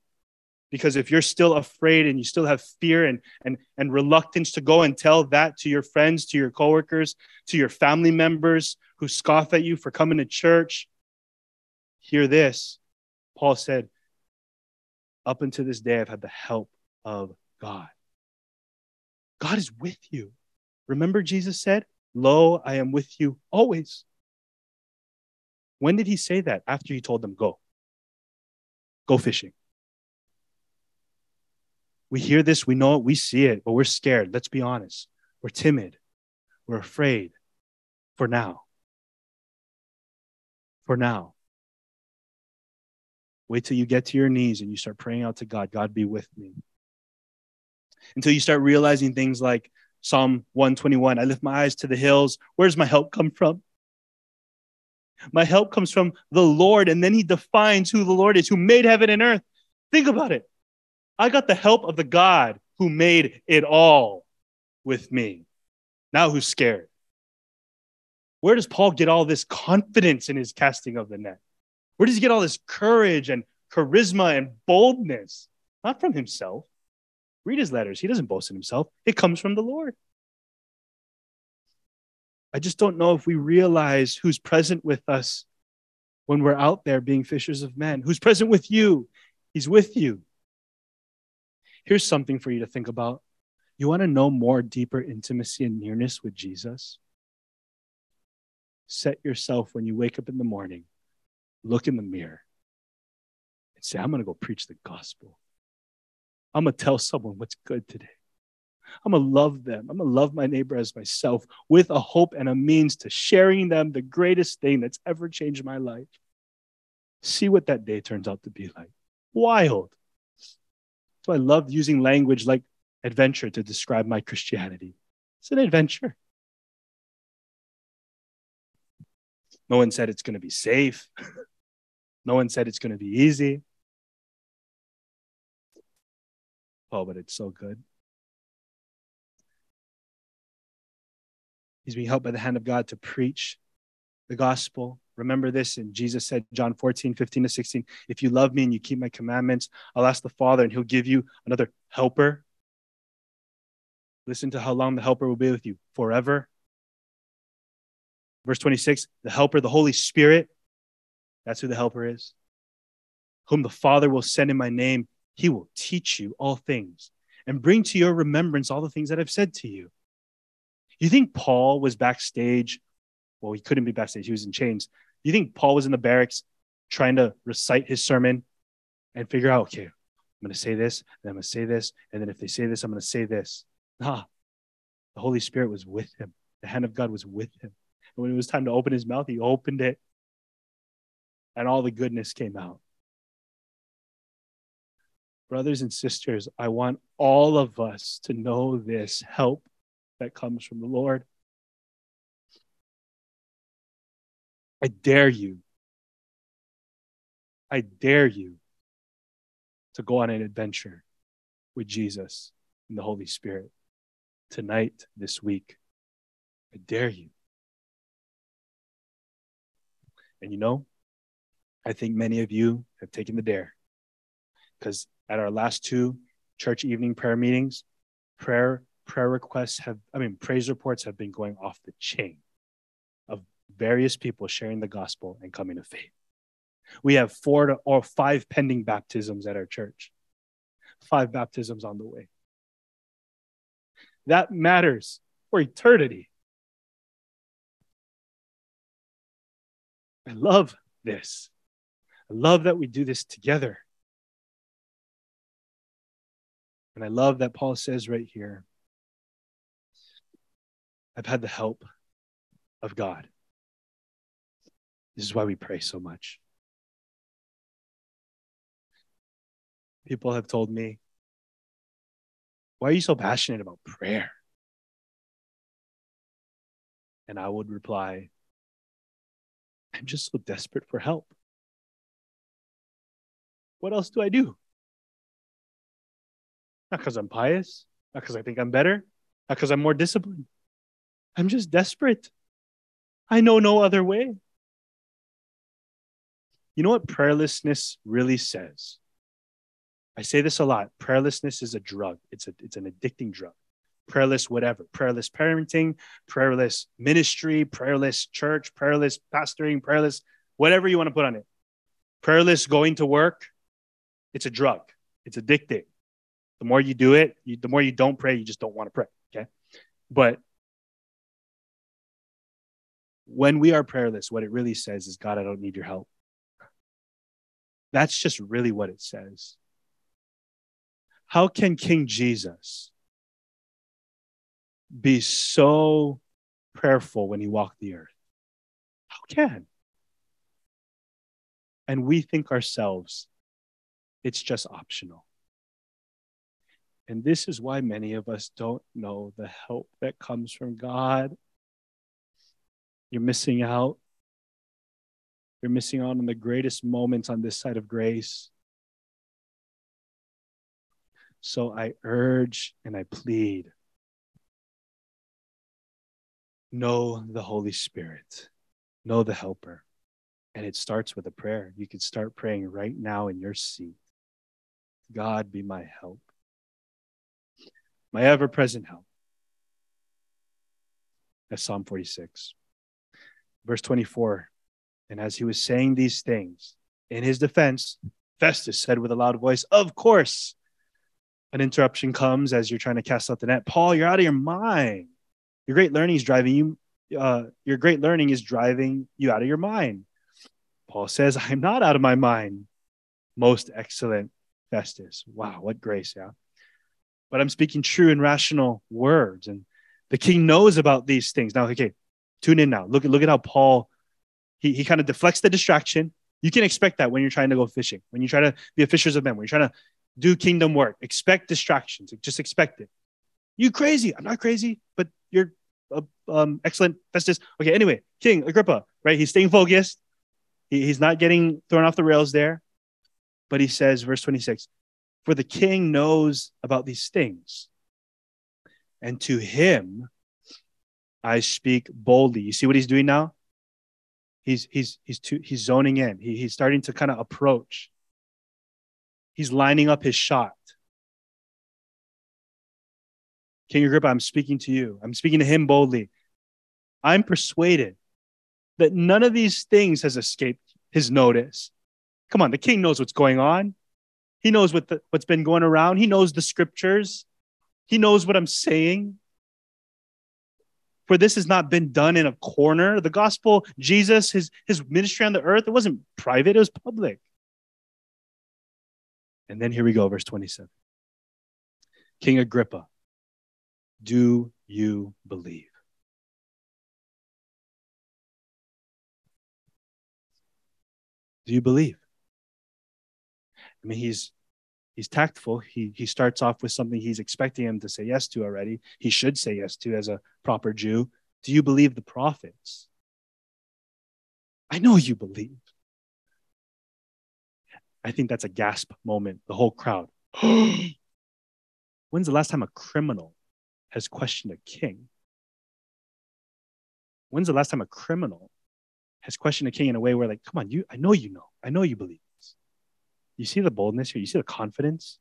because if you're still afraid and you still have fear and, and, and reluctance to go and tell that to your friends, to your coworkers, to your family members who scoff at you for coming to church, hear this. Paul said, up until this day, I've had the help of God. God is with you. Remember, Jesus said, lo, I am with you always. When did he say that? After he told them, go. Go fishing. We hear this, we know it, we see it, but we're scared. Let's be honest. We're timid. We're afraid for now. For now. Wait till you get to your knees and you start praying out to God. God, be with me. Until you start realizing things like Psalm one twenty-one. I lift my eyes to the hills. Where does my help come from? My help comes from the Lord. And then he defines who the Lord is, who made heaven and earth. Think about it. I got the help of the God who made it all with me. Now who's scared? Where does Paul get all this confidence in his casting of the net? Where does he get all this courage and charisma and boldness? Not from himself. Read his letters. He doesn't boast in himself. It comes from the Lord. I just don't know if we realize who's present with us when we're out there being fishers of men. Who's present with you? He's with you. Here's something for you to think about. You want to know more deeper intimacy and nearness with Jesus? Set yourself when you wake up in the morning, look in the mirror and say, I'm going to go preach the gospel. I'm going to tell someone what's good today. I'm going to love them. I'm going to love my neighbor as myself, with a hope and a means to sharing them the greatest thing that's ever changed my life. See what that day turns out to be like. Wild. So I love using language like adventure to describe my Christianity. It's an adventure. No one said it's going to be safe. No one said it's going to be easy. Oh, but it's so good. He's being helped by the hand of God to preach the gospel. Remember this, and Jesus said, John fourteen, fifteen to sixteen, if you love me and you keep my commandments, I'll ask the Father and he'll give you another helper. Listen to how long the helper will be with you, forever. Verse twenty-six, the helper, the Holy Spirit, that's who the helper is, whom the Father will send in my name. He will teach you all things and bring to your remembrance all the things that I've said to you. You think Paul was backstage? Well, he couldn't be backstage. He was in chains. You think Paul was in the barracks trying to recite his sermon and figure out, okay, I'm going to say this, and I'm going to say this, and then if they say this, I'm going to say this. Nah, the Holy Spirit was with him. The hand of God was with him. And when it was time to open his mouth, he opened it, and all the goodness came out. Brothers and sisters, I want all of us to know this help that comes from the Lord. I dare you. I dare you to go on an adventure with Jesus and the Holy Spirit tonight, this week. I dare you. And you know, I think many of you have taken the dare, because at our last two church evening prayer meetings, prayer prayer requests have, I mean, praise reports have been going off the chain of various people sharing the gospel and coming to faith. We have four to or five pending baptisms at our church. Five baptisms on the way. That matters for eternity. I love this. I love that we do this together. And I love that Paul says right here, I've had the help of God. This is why we pray so much. People have told me, why are you so passionate about prayer? And I would reply, I'm just so desperate for help. What else do I do? Not because I'm pious, not because I think I'm better, not because I'm more disciplined. I'm just desperate. I know no other way. You know what prayerlessness really says? I say this a lot. Prayerlessness is a drug. It's a, it's an addicting drug. Prayerless whatever. Prayerless parenting, prayerless ministry, prayerless church, prayerless pastoring, prayerless whatever you want to put on it. Prayerless going to work. It's a drug. It's addicting. The more you do it, you, the more you don't pray, you just don't want to pray. Okay? But when we are prayerless, what it really says is, God, I don't need your help. That's just really what it says. How can King Jesus be so prayerful when he walked the earth? How can? And we think ourselves, it's just optional. And this is why many of us don't know the help that comes from God. You're missing out. You're missing out on the greatest moments on this side of grace. So I urge and I plead, know the Holy Spirit, know the Helper. And it starts with a prayer. You can start praying right now in your seat. God, be my help. My ever-present help. That's Psalm forty-six. Verse twenty-four, and as he was saying these things, in his defense, Festus said with a loud voice, of course, an interruption comes as you're trying to cast out the net. Paul, you're out of your mind. Your great learning is driving you. Uh, your great learning is driving you out of your mind. Paul says, I'm not out of my mind. Most excellent Festus. Wow, what grace, yeah. But I'm speaking true and rational words. And the king knows about these things. Now, okay. Tune in now. Look at look at how Paul, he, he kind of deflects the distraction. You can expect that when you're trying to go fishing, when you try to be a fishers of men, when you're trying to do kingdom work. Expect distractions. Just expect it. You crazy. I'm not crazy, but you're uh, um, excellent Festus. Okay, anyway, King Agrippa, right? He's staying focused. He, he's not getting thrown off the rails there. But he says, verse twenty-six, for the king knows about these things. And to him, I speak boldly. You see what he's doing now? He's he's he's too, he's zoning in. He, he's starting to kind of approach. He's lining up his shot. King Agrippa, I'm speaking to you. I'm speaking to him boldly. I'm persuaded that none of these things has escaped his notice. Come on, the king knows what's going on. He knows what the, what's been going around. He knows the scriptures. He knows what I'm saying. For this has not been done in a corner. The gospel, Jesus, his, his ministry on the earth, it wasn't private, it was public. And then here we go, verse twenty-seven. King Agrippa, do you believe? Do you believe? I mean, he's He's tactful. He, he starts off with something he's expecting him to say yes to already. He should say yes to as a proper Jew. Do you believe the prophets? I know you believe. I think that's a gasp moment. The whole crowd. When's the last time a criminal has questioned a king? When's the last time a criminal has questioned a king in a way where, like, come on, you, I know you know. I know you believe. You see the boldness here? You see the confidence?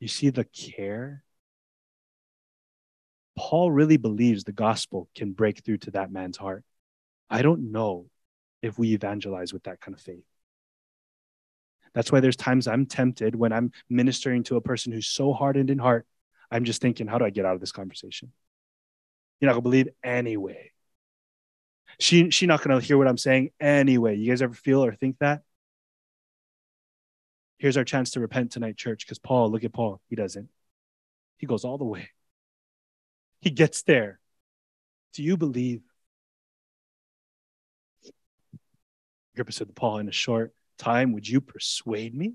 You see the care? Paul really believes the gospel can break through to that man's heart. I don't know if we evangelize with that kind of faith. That's why there's times I'm tempted when I'm ministering to a person who's so hardened in heart, I'm just thinking, how do I get out of this conversation? You're not going to believe anyway. She, she's not going to hear what I'm saying anyway. You guys ever feel or think that? Here's our chance to repent tonight, church, because Paul, look at Paul. He doesn't. He goes all the way. He gets there. Do you believe? Agrippa said to Paul, in a short time, would you persuade me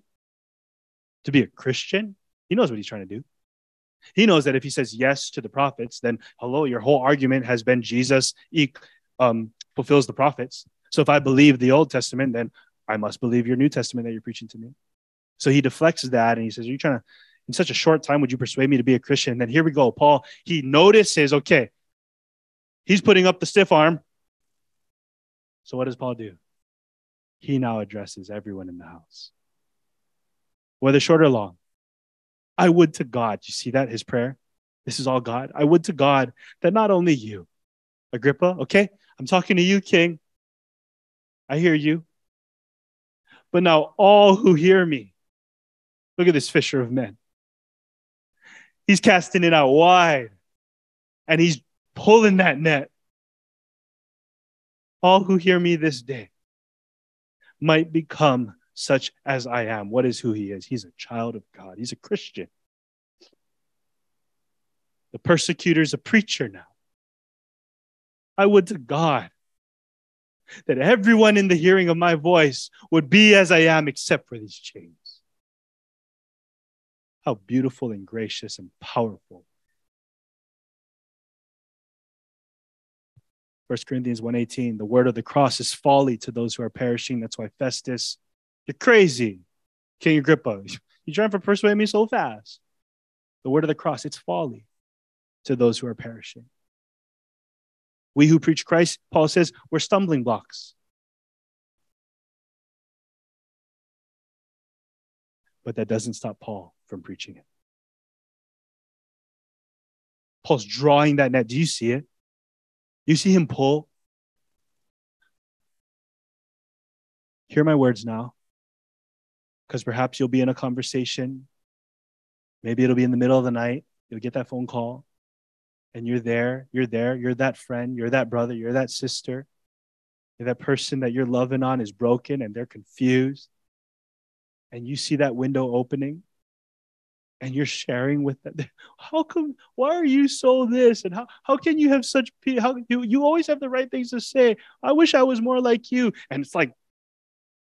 to be a Christian? He knows what he's trying to do. He knows that if he says yes to the prophets, then hello, your whole argument has been Jesus um, fulfills the prophets. So if I believe the Old Testament, then I must believe your New Testament that you're preaching to me. So he deflects that and he says, are you trying to, in such a short time, would you persuade me to be a Christian? And then here we go. Paul, he notices, okay, he's putting up the stiff arm. So what does Paul do? He now addresses everyone in the house, whether short or long. I would to God, you see that, his prayer? This is all God. I would to God that not only you, Agrippa, okay? I'm talking to you, King. I hear you. But now all who hear me, look at this fisher of men. He's casting it out wide, and he's pulling that net. All who hear me this day might become such as I am. What is who he is? He's a child of God. He's a Christian. The persecutor's a preacher now. I would to God that everyone in the hearing of my voice would be as I am except for these chains. How beautiful and gracious and powerful. First Corinthians one eighteen, the word of the cross is folly to those who are perishing. That's why Festus, you're crazy, King Agrippa. You're trying to persuade me so fast. The word of the cross, it's folly to those who are perishing. We who preach Christ, Paul says, we're stumbling blocks. But that doesn't stop Paul from preaching it. Paul's drawing that net. Do you see it? You see him pull. Hear my words now, because perhaps you'll be in a conversation. Maybe it'll be in the middle of the night. You'll get that phone call. And you're there, you're there, you're that friend, you're that brother, you're that sister. You're that person that you're loving on is broken and they're confused. And you see that window opening and you're sharing with them. How come, why are you so this? And how, how can you have such, how, you, you always have the right things to say. I wish I was more like you. And it's like,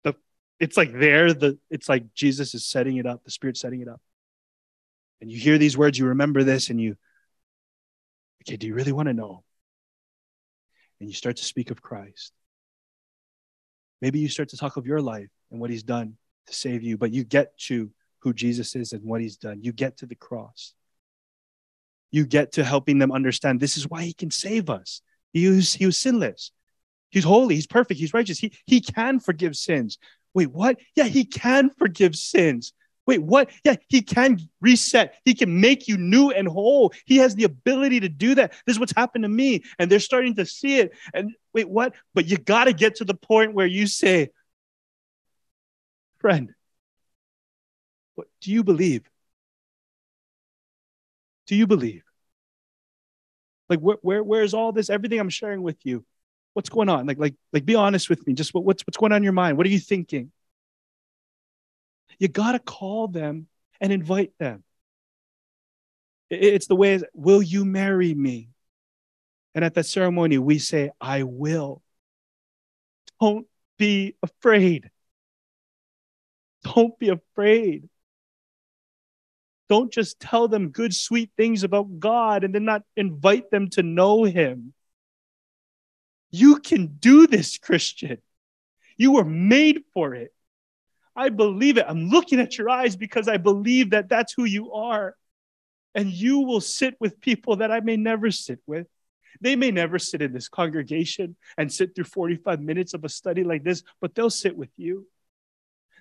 the, it's like there, the, it's like Jesus is setting it up, the Spirit's setting it up. And you hear these words, you remember this and you, okay, do you really want to know? And you start to speak of Christ. Maybe you start to talk of your life and what he's done to save you, but you get to who Jesus is and what he's done. You get to the cross. You get to helping them understand this is why he can save us. He was, he was sinless. He's holy. He's perfect. He's righteous. He, he can forgive sins. Wait, what? Yeah, he can forgive sins. Wait, what? Yeah, he can reset. He can make you new and whole. He has the ability to do that. This is what's happened to me. And they're starting to see it. And wait, what? But you got to get to the point where you say, friend, what do you believe? Do you believe? Like, where, where, where's all this? Everything I'm sharing with you. What's going on? Like, like, like, be honest with me. Just what, what's, what's going on in your mind? What are you thinking? You got to call them and invite them. It's the way, will you marry me? And at that ceremony, we say, I will. Don't be afraid. Don't be afraid. Don't just tell them good, sweet things about God and then not invite them to know him. You can do this, Christian. You were made for it. I believe it. I'm looking at your eyes because I believe that that's who you are. And you will sit with people that I may never sit with. They may never sit in this congregation and sit through forty-five minutes of a study like this, but they'll sit with you.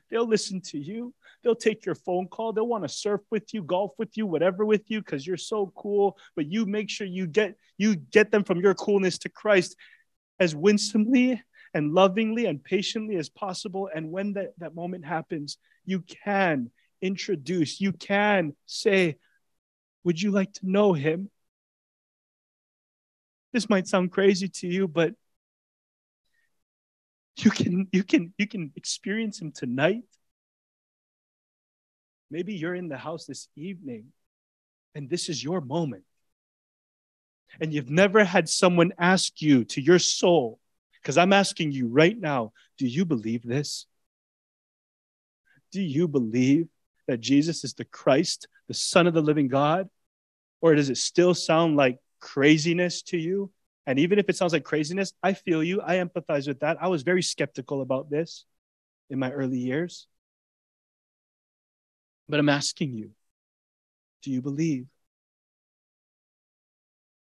They'll listen to you. They'll take your phone call. They'll want to surf with you, golf with you, whatever with you, because you're so cool. But you make sure you get, you get them from your coolness to Christ as winsomely and lovingly and patiently as possible. And when that, that moment happens, you can introduce, you can say, would you like to know him? This might sound crazy to you, but you can, you can, you can experience him tonight. Maybe you're in the house this evening and this is your moment. And you've never had someone ask you to your soul, because I'm asking you right now, do you believe this? Do you believe that Jesus is the Christ, the Son of the living God, Or does it still sound like craziness to you? And even if it sounds like craziness, I feel you. I empathize with that. I was very skeptical about this in my early years. But I'm asking you, do you believe?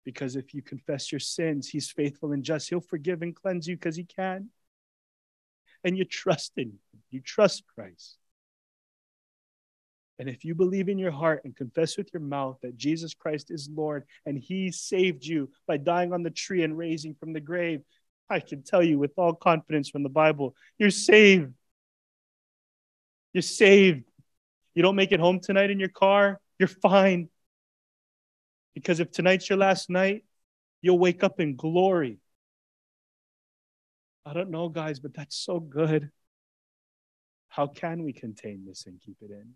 Because if you confess your sins, he's faithful and just. He'll forgive and cleanse you because he can. And you trust in him. You trust Christ. And if you believe in your heart and confess with your mouth that Jesus Christ is Lord and he saved you by dying on the tree and raising from the grave, I can tell you with all confidence from the Bible, you're saved. You're saved. You don't make it home tonight in your car, you're fine. Because if tonight's your last night, you'll wake up in glory. I don't know, guys, but that's so good. How can we contain this and keep it in?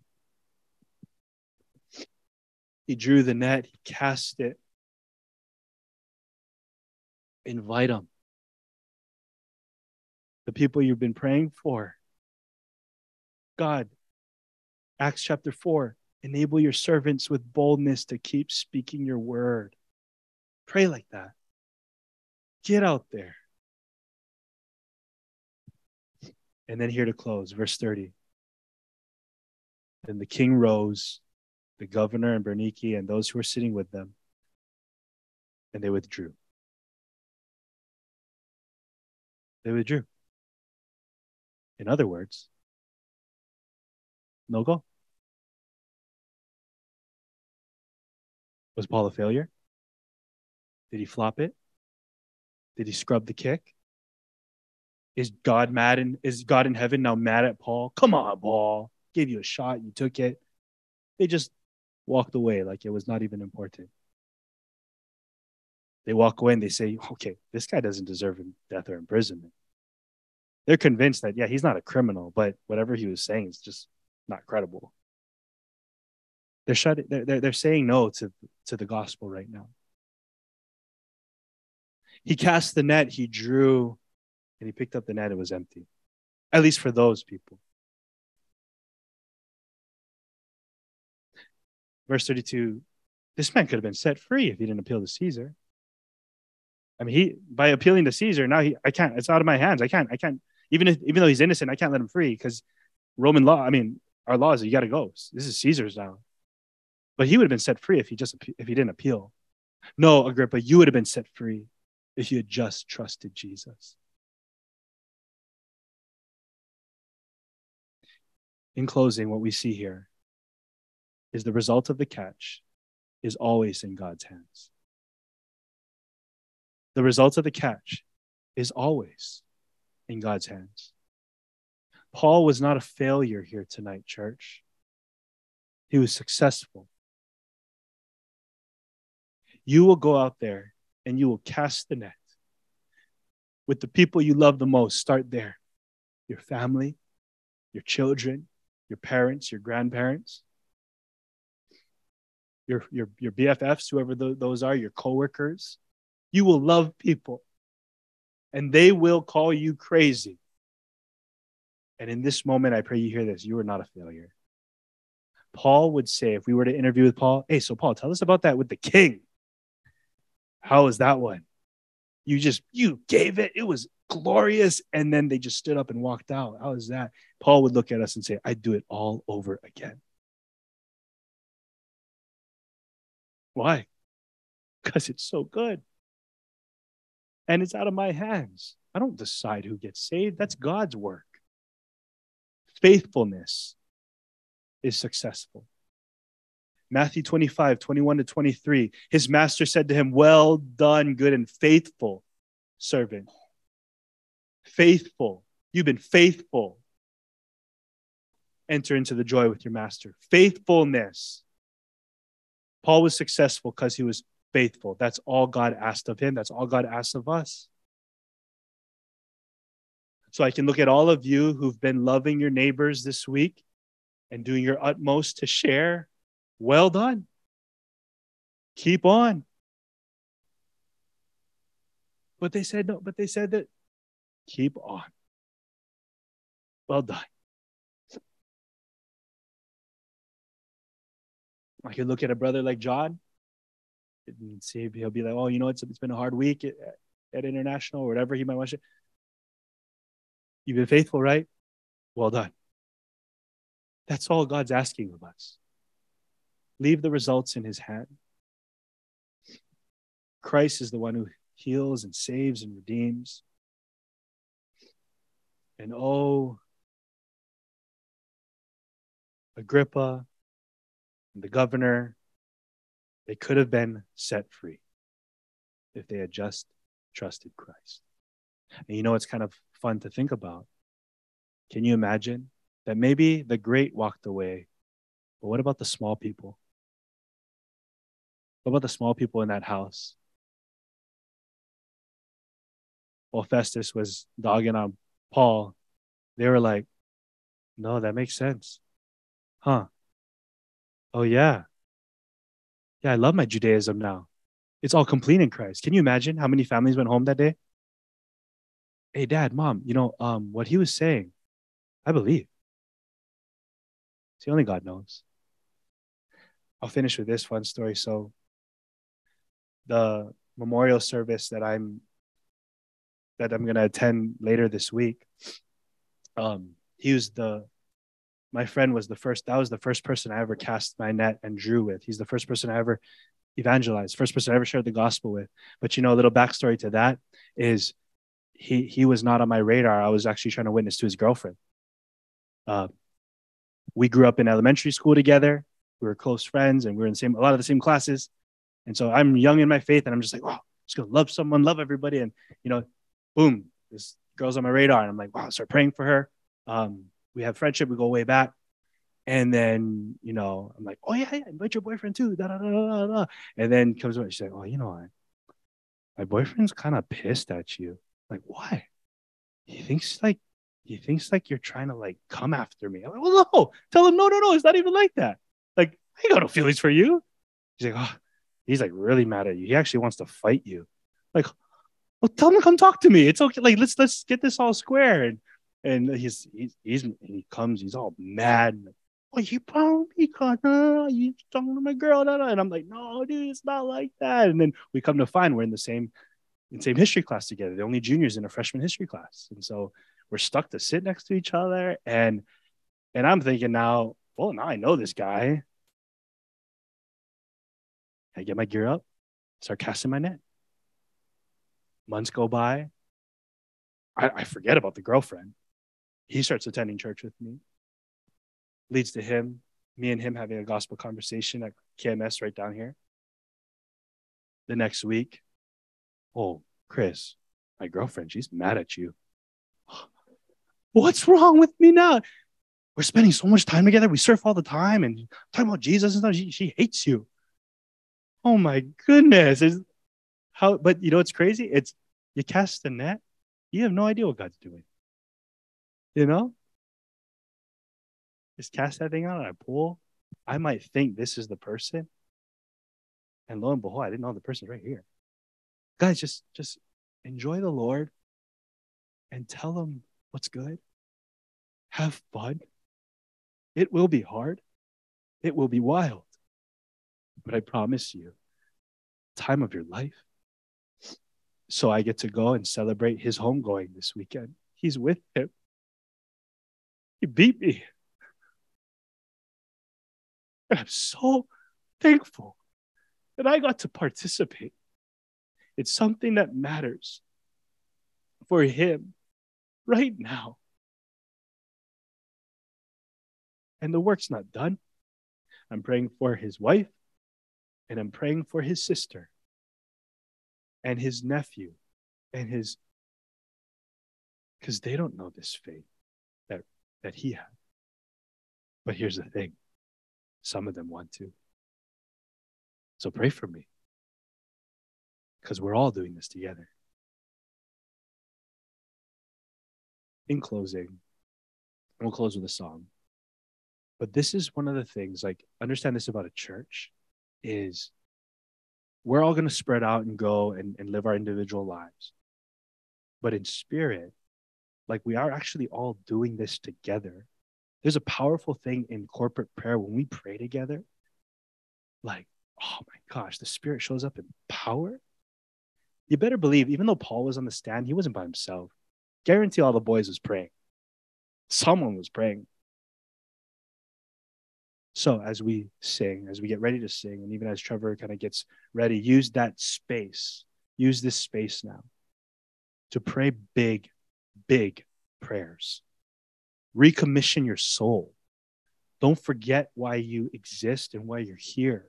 He drew the net, he cast it. Invite them. The people you've been praying for. God, Acts chapter four, enable your servants with boldness to keep speaking your word. Pray like that. Get out there. And then here to close, verse thirty. Then the king rose, the governor and Bernice and those who were sitting with them, and they withdrew. They withdrew. In other words, no go. Was Paul a failure? Did he flop it? Did he scrub the kick? Is God mad? And is God in heaven now mad at Paul? Come on, Paul. Gave you a shot. You took it. They just walked away like it was not even important. They walk away and they say, okay, this guy doesn't deserve death or imprisonment. They're convinced that, yeah, he's not a criminal, but whatever he was saying is just not credible. They're shutting, they're, they're, they're saying no to, to the gospel right now. He cast the net, he drew, and he picked up the net, it was empty. At least for those people. Verse thirty-two, this man could have been set free if he didn't appeal to Caesar. I mean, he by appealing to Caesar, now he I can't, it's out of my hands. I can't, I can't, even if even though he's innocent, I can't let him free because Roman law, I mean, our laws, you gotta go. This is Caesar's now. But he would have been set free if he just if he didn't appeal. No, Agrippa, you would have been set free if you had just trusted Jesus. In closing, what we see here is the result of the catch is always in God's hands. The result of the catch is always in God's hands. Paul was not a failure here tonight, church. He was successful. You will go out there and you will cast the net with the people you love the most. Start there. Your family, your children, your parents, your grandparents, your, your, your B F Fs, whoever th- those are, your coworkers. You will love people and they will call you crazy. And in this moment, I pray you hear this. You are not a failure. Paul would say, if we were to interview with Paul, hey, so Paul, tell us about that with the king. How was that one? You just, you gave it. It was glorious. And then they just stood up and walked out. How was that? Paul would look at us and say, I'd do it all over again. Why? Because it's so good. And it's out of my hands. I don't decide who gets saved. That's God's work. Faithfulness is successful. Matthew twenty-five, twenty-one to twenty-three, his master said to him, well done, good and faithful servant. Faithful. You've been faithful. Enter into the joy with your master. Faithfulness. Paul was successful because he was faithful. That's all God asked of him. That's all God asked of us. So I can look at all of you who've been loving your neighbors this week and doing your utmost to share. Well done. Keep on. But they said no, but they said that keep on. Well done. I can look at a brother like John and see, he'll be like, oh, you know, it's it's been a hard week at, at International or whatever he might want to. You've been faithful, right? Well done. That's all God's asking of us. Leave the results in his hand. Christ is the one who heals and saves and redeems. And oh, Agrippa and the governor, they could have been set free if they had just trusted Christ. And you know, it's kind of fun to think about. Can you imagine that maybe the great walked away, but what about the small people? What about the small people in that house? While Festus was dogging on Paul, they were like, no, that makes sense. Huh? Oh, yeah. Yeah, I love my Judaism now. It's all complete in Christ. Can you imagine how many families went home that day? Hey, Dad, Mom, you know, um, what he was saying, I believe. It's the only God knows. I'll finish with this fun story. So the memorial service that I'm that I'm going to attend later this week, um, he was the, my friend was the first, that was the first person I ever cast my net and drew with. He's the first person I ever evangelized, first person I ever shared the gospel with. But you know, a little backstory to that is he he was not on my radar. I was actually trying to witness to his girlfriend. Uh, we grew up in elementary school together. We were close friends and we were in the same, a lot of the same classes. And so I'm young in my faith and I'm just like, wow, I'm just going to love someone, love everybody. And, you know, boom, this girl's on my radar. And I'm like, wow, I start praying for her. Um, we have friendship. We go way back. And then, you know, I'm like, oh, yeah, yeah, invite your boyfriend too. Da, da, da, da, da. And then comes what she's like, oh, you know, I, my boyfriend's kind of pissed at you. I'm like, why? He thinks like, he thinks like you're trying to like come after me. I'm like, well, no, tell him, no, no, no. It's not even like that. Like, I ain't got no feelings for you. He's like, oh, he's like really mad at you. He actually wants to fight you. Like, well, tell him to come talk to me. It's okay. Like, let's let's get this all square. And and he's he's, he's he comes. He's all mad. Like, oh, you found me, Connor. You talking to my girl? No, no. And I'm like, no, dude, it's not like that. And then we come to find we're in the same in same history class together. The only juniors in a freshman history class, and so we're stuck to sit next to each other. And and I'm thinking now, well, now I know this guy. I get my gear up, start casting my net. Months go by. I, I forget about the girlfriend. He starts attending church with me. Leads to him, me and him having a gospel conversation at K M S right down here. The next week, oh, Chris, my girlfriend, she's mad at you. What's wrong with me now? We're spending so much time together. We surf all the time and talking about Jesus and stuff. She, she hates you. Oh my goodness. Is how, but you know what's crazy? It's you cast the net, you have no idea what God's doing. You know? Just cast that thing out and I pull. I might think this is the person. And lo and behold, I didn't know the person's right here. Guys, just just enjoy the Lord and tell him what's good. Have fun. It will be hard. It will be wild. But I promise you, time of your life. So I get to go and celebrate his homegoing this weekend. He's with him. He beat me. And I'm so thankful that I got to participate. It's something that matters for him right now. And the work's not done. I'm praying for his wife. And I'm praying for his sister and his nephew and his, because they don't know this faith that, that he had. But here's the thing. Some of them want to. So pray for me. Because we're all doing this together. In closing, we'll close with a song. But this is one of the things, like, understand this about a church. Is we're all going to spread out and go and, and live our individual lives. But in spirit, like we are actually all doing this together. There's a powerful thing in corporate prayer when we pray together. Like oh my gosh, the Spirit shows up in power. You better believe, even though Paul was on the stand, he wasn't by himself. Guarantee all the boys was praying. Someone was praying. So as we sing, as we get ready to sing, and even as Trevor kind of gets ready, use that space. Use this space now to pray big, big prayers. Recommission your soul. Don't forget why you exist and why you're here.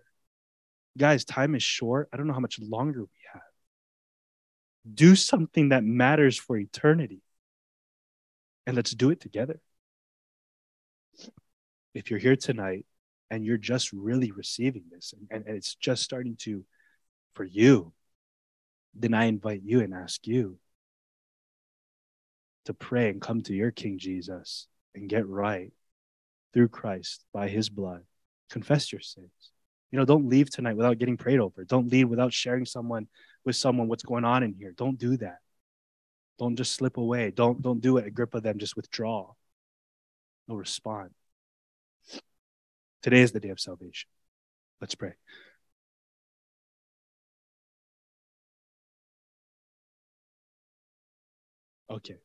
Guys, time is short. I don't know how much longer we have. Do something that matters for eternity. And let's do it together. If you're here tonight and you're just really receiving this and, and, and it's just starting to, for you, then I invite you and ask you to pray and come to your King Jesus and get right through Christ by his blood. Confess your sins. You know, don't leave tonight without getting prayed over. Don't leave without sharing someone with someone what's going on in here. Don't do that. Don't just slip away. Don't, don't do it, Agrippa, then just withdraw. No, respond. Today is the day of salvation. Let's pray. Okay.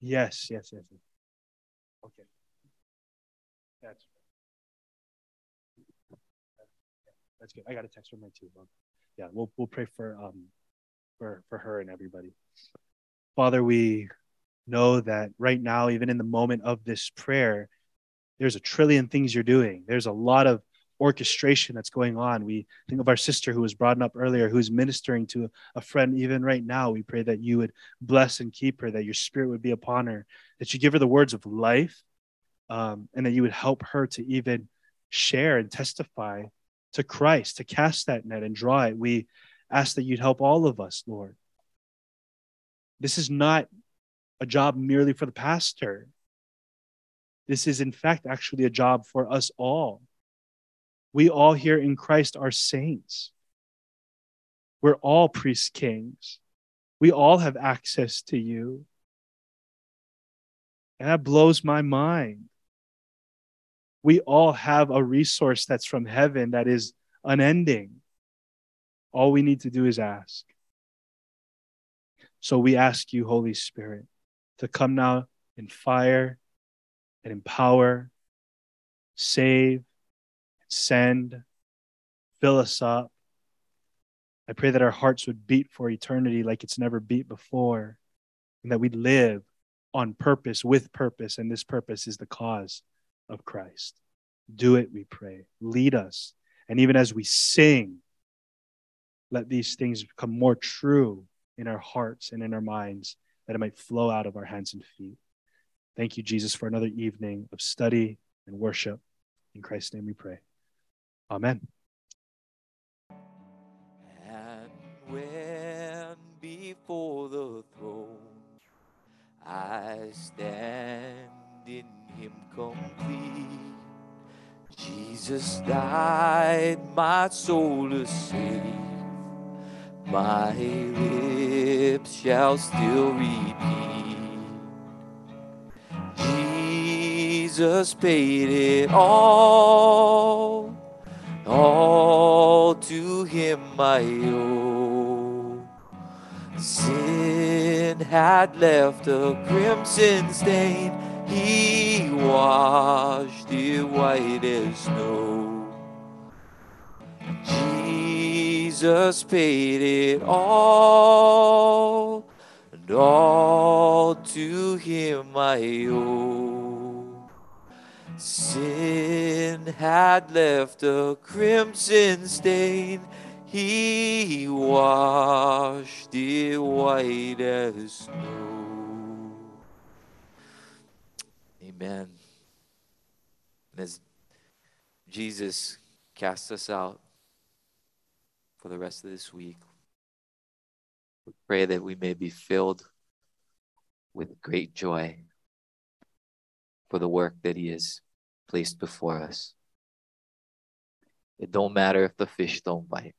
Yes, yes, yes. yes. Okay. That's That's good. I got a text from my two. Yeah, we'll we'll pray for um for for her and everybody. Father, we know that right now, even in the moment of this prayer, there's a trillion things you're doing. There's a lot of orchestration that's going on. We think of our sister who was brought up earlier, who's ministering to a friend even right now. We pray that you would bless and keep her, that your Spirit would be upon her, that you give her the words of life, um, and that you would help her to even share and testify to Christ, to cast that net and draw it. We ask that you'd help all of us, Lord. This is not a job merely for the pastor. This is, in fact, actually a job for us all. We all here in Christ are saints. We're all priests, kings. We all have access to you. And that blows my mind. We all have a resource that's from heaven that is unending. All we need to do is ask. So we ask you, Holy Spirit, to come now in fire, and empower, save, send, fill us up. I pray that our hearts would beat for eternity like it's never beat before, and that we'd live on purpose, with purpose, and this purpose is the cause of Christ. Do it, we pray. Lead us. And even as we sing, let these things become more true in our hearts and in our minds, that it might flow out of our hands and feet. Thank you, Jesus, for another evening of study and worship. In Christ's name we pray. Amen. And when before the throne I stand in him complete, Jesus died, my soul is saved. My lips shall still repeat, Jesus paid it all, all to him I owe. Sin had left a crimson stain, he washed it white as snow. Jesus paid it all, and all to him I owe. Sin had left a crimson stain, he washed it white as snow. Amen. And as Jesus casts us out for the rest of this week, we pray that we may be filled with great joy for the work that he is placed before us. It don't matter if the fish don't bite.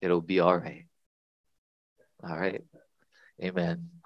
It'll be all right. All right. Amen.